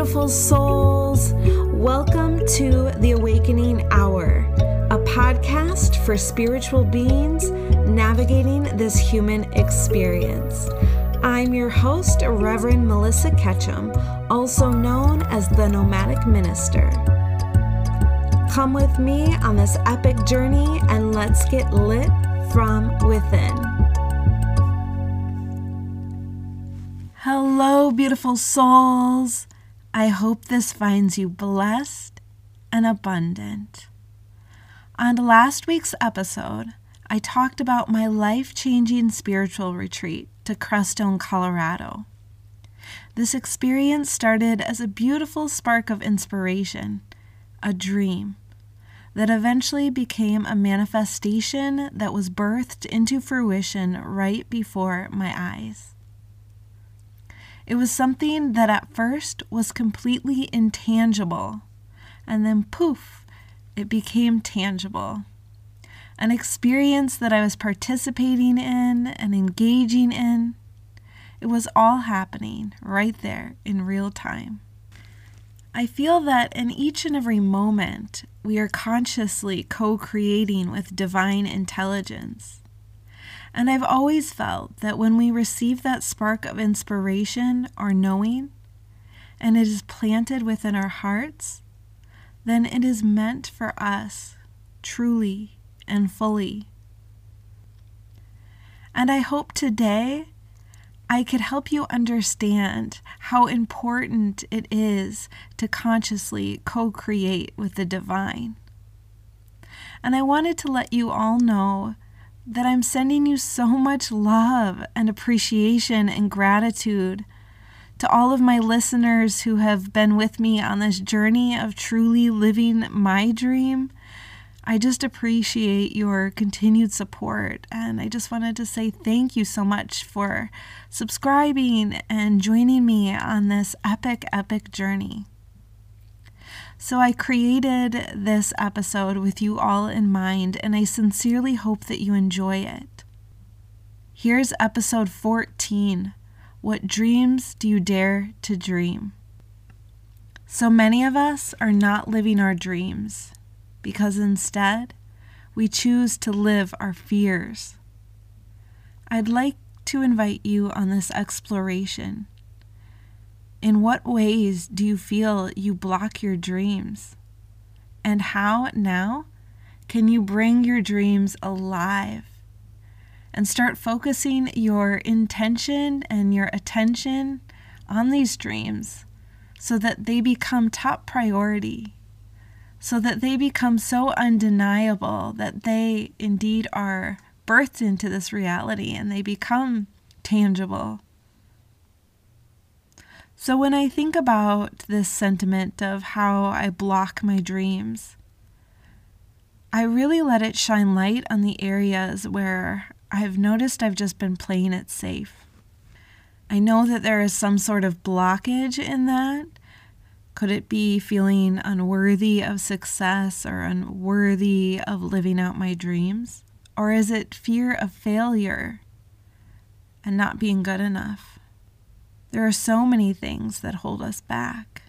beautiful souls. Welcome to The Awakening Hour, a podcast for spiritual beings navigating this human experience. I'm your host, Reverend Melissa Ketchum, also known as the Nomadic Minister. Come with me on this epic journey and let's get lit from within. Hello, beautiful souls. I hope this finds you blessed and abundant. On last week's episode, I talked about my life-changing spiritual retreat to Crestone, Colorado. This experience started as a beautiful spark of inspiration, a dream that eventually became a manifestation that was birthed into fruition right before my eyes. It was something that at first was completely intangible, and then poof, it became tangible. An experience that I was participating in and engaging in. It was all happening right there in real time. I feel that in each and every moment, we are consciously co-creating with divine intelligence. And I've always felt that when we receive that spark of inspiration or knowing, and it is planted within our hearts, then it is meant for us truly and fully. And I hope today I could help you understand how important it is to consciously co-create with the divine. And I wanted to let you all know that I'm sending you so much love and appreciation and gratitude to all of my listeners who have been with me on this journey of truly living my dream. I just appreciate your continued support, and I just wanted to say thank you so much for subscribing and joining me on this epic journey. So I created this episode with you all in mind, and I sincerely hope that you enjoy it. Here's episode 14, What Dreams Do You Dare to Dream? So many of us are not living our dreams, because instead, we choose to live our fears. I'd like to invite you on this exploration. In what ways do you feel you block your dreams? And how now can you bring your dreams alive and start focusing your intention and your attention on these dreams so that they become top priority, so that they become so undeniable that they indeed are birthed into this reality and they become tangible? So when I think about this sentiment of how I block my dreams, I really let it shine light on the areas where I've noticed I've just been playing it safe. I know that there is some sort of blockage in that. Could it be feeling unworthy of success or unworthy of living out my dreams? Or is it fear of failure and not being good enough? There are so many things that hold us back,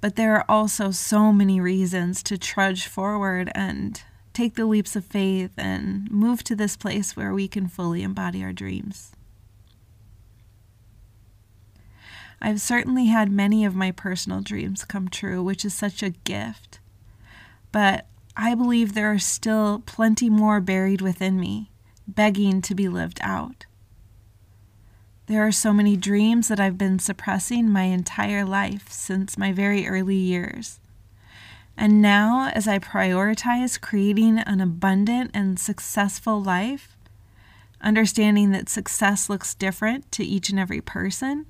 but there are also so many reasons to trudge forward and take the leaps of faith and move to this place where we can fully embody our dreams. I've certainly had many of my personal dreams come true, which is such a gift, but I believe there are still plenty more buried within me, begging to be lived out. There are so many dreams that I've been suppressing my entire life since my very early years. And now, as I prioritize creating an abundant and successful life, understanding that success looks different to each and every person,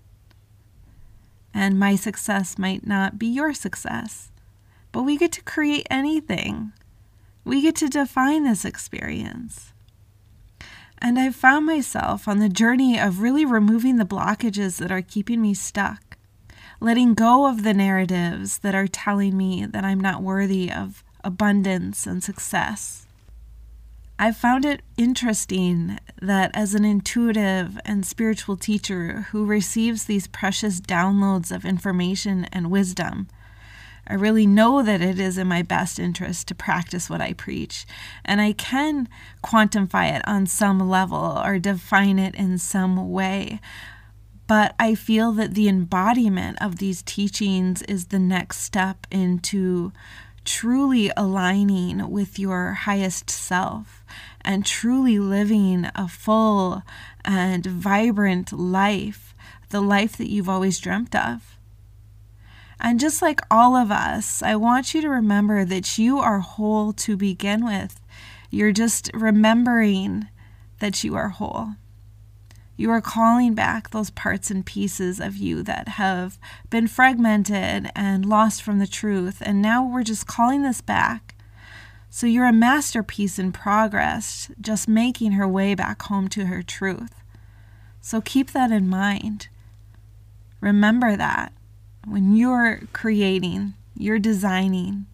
and my success might not be your success, but we get to create anything. We get to define this experience. And I've found myself on the journey of really removing the blockages that are keeping me stuck, letting go of the narratives that are telling me that I'm not worthy of abundance and success. I found it interesting that as an intuitive and spiritual teacher who receives these precious downloads of information and wisdom, I really know that it is in my best interest to practice what I preach, and I can quantify it on some level or define it in some way. But I feel that the embodiment of these teachings is the next step into truly aligning with your highest self and truly living a full and vibrant life, the life that you've always dreamt of. And just like all of us, I want you to remember that you are whole to begin with. You're just remembering that you are whole. You are calling back those parts and pieces of you that have been fragmented and lost from the truth. And now we're just calling this back. So you're a masterpiece in progress, just making her way back home to her truth. So keep that in mind. Remember that when you're creating, you're designing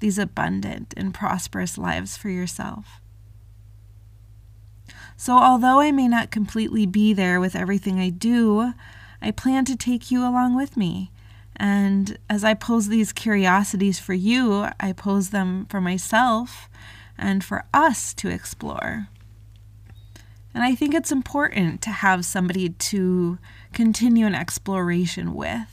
these abundant and prosperous lives for yourself. So although I may not completely be there with everything I do, I plan to take you along with me. And as I pose these curiosities for you, I pose them for myself and for us to explore. And I think it's important to have somebody to continue an exploration with.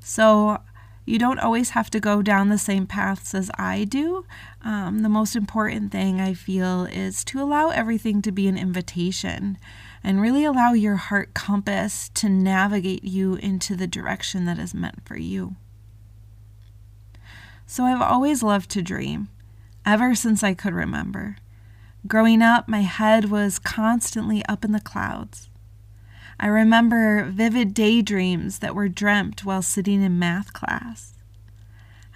So you don't always have to go down the same paths as I do. The most important thing, I feel, is to allow everything to be an invitation and really allow your heart compass to navigate you into the direction that is meant for you. So I've always loved to dream, ever since I could remember. Growing up, my head was constantly up in the clouds. I remember vivid daydreams that were dreamt while sitting in math class.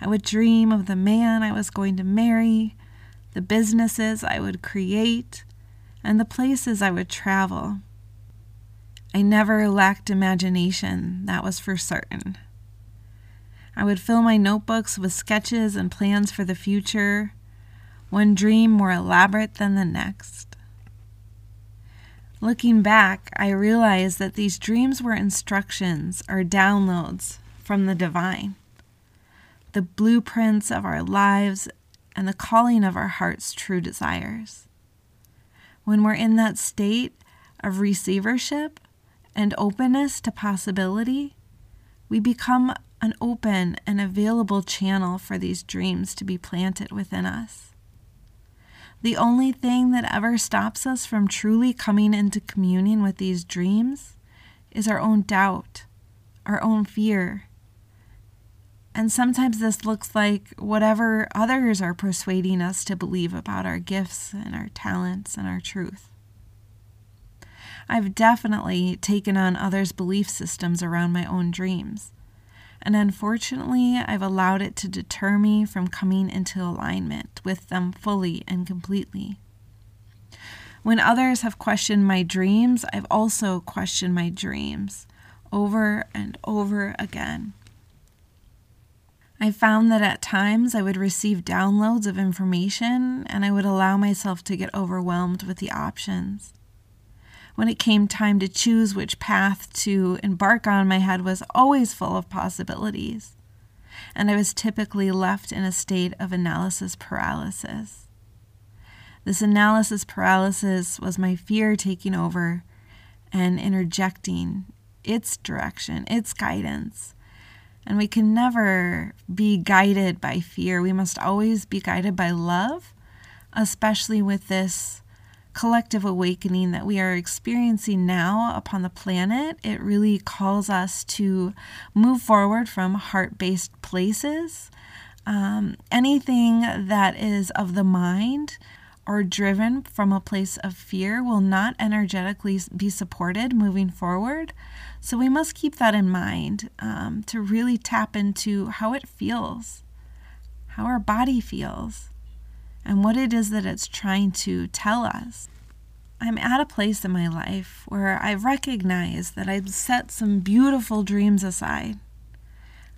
I would dream of the man I was going to marry, the businesses I would create, and the places I would travel. I never lacked imagination, that was for certain. I would fill my notebooks with sketches and plans for the future, one dream more elaborate than the next. Looking back, I realized that these dreams were instructions or downloads from the divine, the blueprints of our lives and the calling of our heart's true desires. When we're in that state of receivership and openness to possibility, we become an open and available channel for these dreams to be planted within us. The only thing that ever stops us from truly coming into communion with these dreams is our own doubt, our own fear. And sometimes this looks like whatever others are persuading us to believe about our gifts and our talents and our truth. I've definitely taken on others' belief systems around my own dreams. And unfortunately, I've allowed it to deter me from coming into alignment with them fully and completely. When others have questioned my dreams, I've also questioned my dreams over and over again. I found that at times I would receive downloads of information and I would allow myself to get overwhelmed with the options. When it came time to choose which path to embark on, my head was always full of possibilities, and I was typically left in a state of analysis paralysis. This analysis paralysis was my fear taking over and interjecting its direction, its guidance. And we can never be guided by fear. We must always be guided by love, especially with this collective awakening that we are experiencing now upon the planet. It really calls us to move forward from heart-based places. Anything that is of the mind or driven from a place of fear will not energetically be supported moving forward. So we must keep that in mind to really tap into how it feels, how our body feels, and what it is that it's trying to tell us. I'm at a place in my life where I've recognized that I've set some beautiful dreams aside.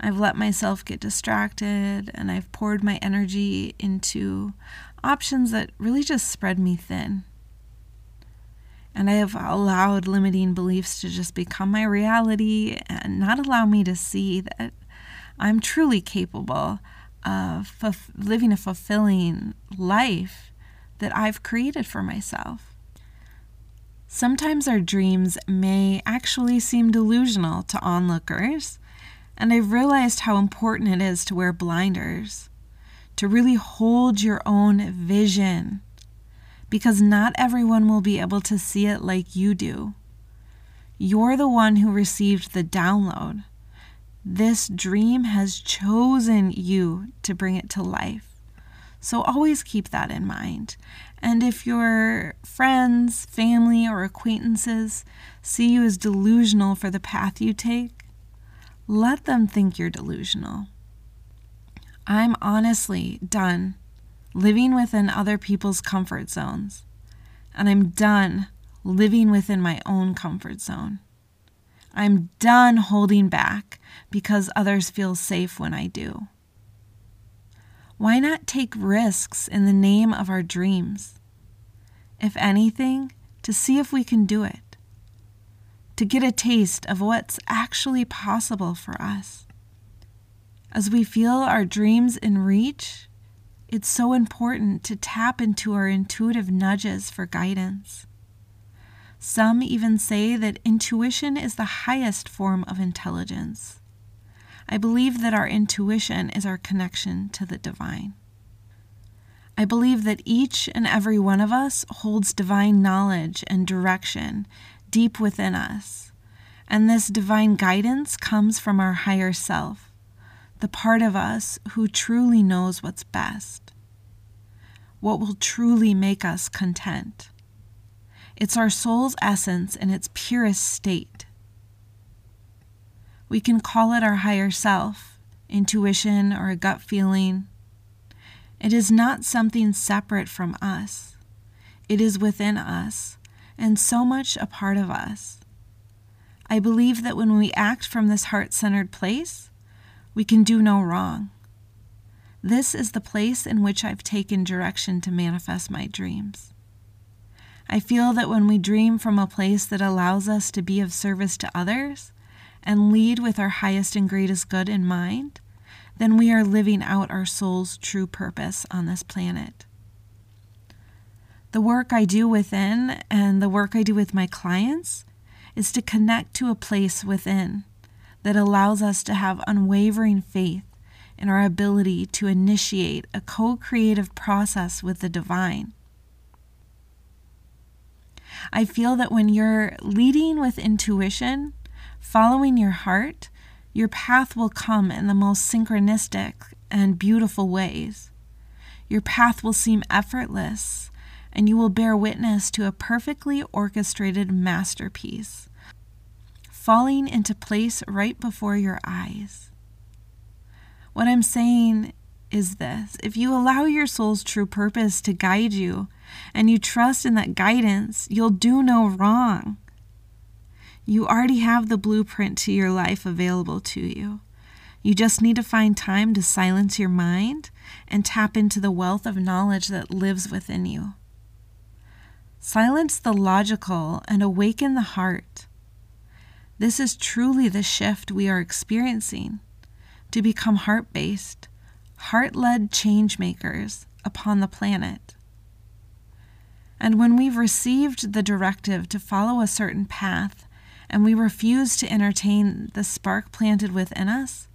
I've let myself get distracted, and I've poured my energy into options that really just spread me thin. And I have allowed limiting beliefs to just become my reality and not allow me to see that I'm truly capable of living a fulfilling life that I've created for myself. Sometimes our dreams may actually seem delusional to onlookers, and I've realized how important it is to wear blinders, to really hold your own vision, because not everyone will be able to see it like you do. You're the one who received the download. This dream has chosen you to bring it to life. So always keep that in mind. And if your friends, family, or acquaintances see you as delusional for the path you take, let them think you're delusional. I'm honestly done living within other people's comfort zones, and I'm done living within my own comfort zone. I'm done holding back because others feel safe when I do. Why not take risks in the name of our dreams? If anything, to see if we can do it, to get a taste of what's actually possible for us. As we feel our dreams in reach, it's so important to tap into our intuitive nudges for guidance. Some even say that intuition is the highest form of intelligence. I believe that our intuition is our connection to the divine. I believe that each and every one of us holds divine knowledge and direction deep within us, and this divine guidance comes from our higher self, the part of us who truly knows what's best, what will truly make us content. It's our soul's essence in its purest state. We can call it our higher self, intuition, or a gut feeling. It is not something separate from us. It is within us and so much a part of us. I believe that when we act from this heart-centered place, we can do no wrong. This is the place in which I've taken direction to manifest my dreams. I feel that when we dream from a place that allows us to be of service to others, and lead with our highest and greatest good in mind, then we are living out our soul's true purpose on this planet. The work I do within and the work I do with my clients is to connect to a place within that allows us to have unwavering faith in our ability to initiate a co-creative process with the divine. I feel that when you're leading with intuition, following your heart, your path will come in the most synchronistic and beautiful ways. Your path will seem effortless, and you will bear witness to a perfectly orchestrated masterpiece, falling into place right before your eyes. What I'm saying is this: if you allow your soul's true purpose to guide you, and you trust in that guidance, you'll do no wrong. You already have the blueprint to your life available to you. You just need to find time to silence your mind and tap into the wealth of knowledge that lives within you. Silence the logical and awaken the heart. This is truly the shift we are experiencing, to become heart-based, heart-led change makers upon the planet. And when we've received the directive to follow a certain path, and we refuse to entertain the spark planted within us,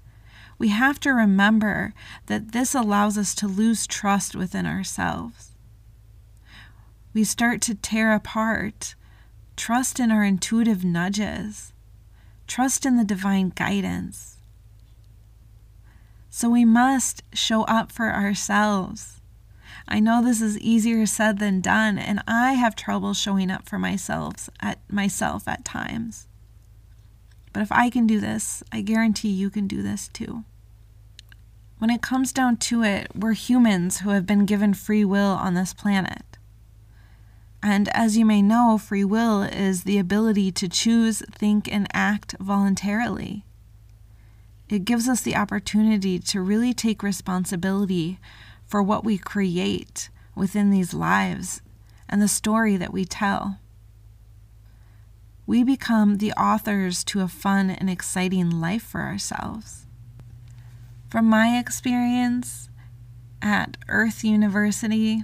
we have to remember that this allows us to lose trust within ourselves. We start to tear apart trust in our intuitive nudges, trust in the divine guidance. So we must show up for ourselves. I know this is easier said than done, and I have trouble showing up for myself at times. But if I can do this, I guarantee you can do this too. When it comes down to it, we're humans who have been given free will on this planet. And as you may know, free will is the ability to choose, think, and act voluntarily. It gives us the opportunity to really take responsibility for what we create, within these lives and the story that we tell. We become the authors to a fun and exciting life for ourselves. From my experience at Earth University,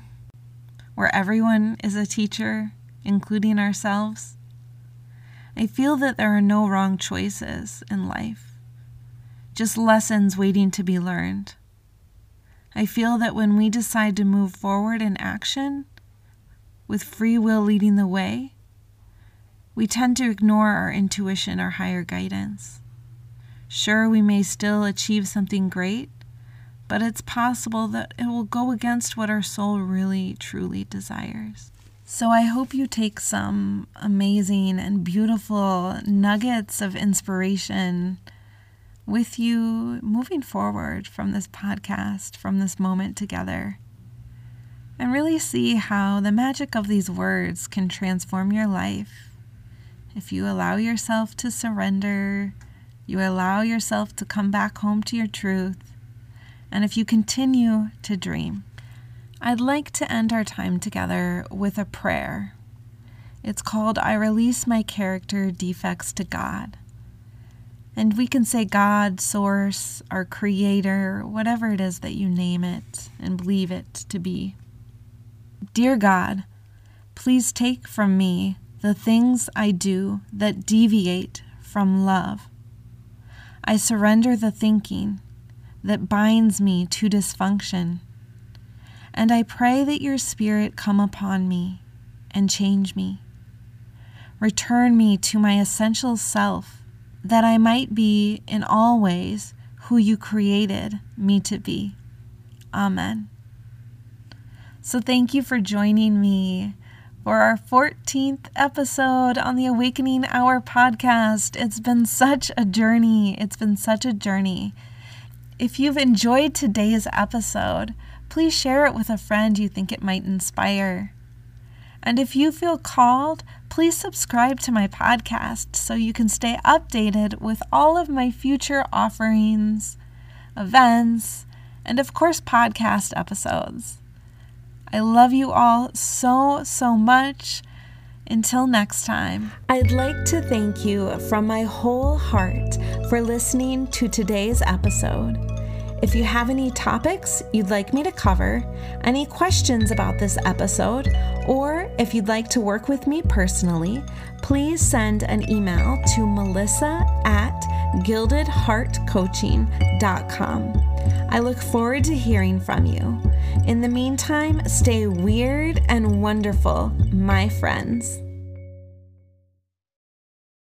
where everyone is a teacher, including ourselves, I feel that there are no wrong choices in life, just lessons waiting to be learned. I feel that when we decide to move forward in action, with free will leading the way, we tend to ignore our intuition or higher guidance. Sure, we may still achieve something great, but it's possible that it will go against what our soul really, truly desires. So I hope you take some amazing and beautiful nuggets of inspiration with you moving forward from this podcast, from this moment together, and really see how the magic of these words can transform your life. If you allow yourself to surrender, you allow yourself to come back home to your truth, and if you continue to dream. I'd like to end our time together with a prayer. It's called, I Release My Character Defects to God. And we can say God, Source, our Creator, whatever it is that you name it and believe it to be. Dear God, please take from me the things I do that deviate from love. I surrender the thinking that binds me to dysfunction, and I pray that your Spirit come upon me and change me. Return me to my essential self, that I might be in all ways who you created me to be. Amen. So thank you for joining me for our 14th episode on the Awakening Hour podcast. It's been such a journey. If you've enjoyed today's episode, please share it with a friend you think it might inspire. And if you feel called, please subscribe to my podcast so you can stay updated with all of my future offerings, events, and of course, podcast episodes. I love you all so, so much. Until next time. I'd like to thank you from my whole heart for listening to today's episode. If you have any topics you'd like me to cover, any questions about this episode, or if you'd like to work with me personally, please send an email to melissa@GildedHeartCoaching.com. I look forward to hearing from you. In the meantime, stay weird and wonderful, my friends.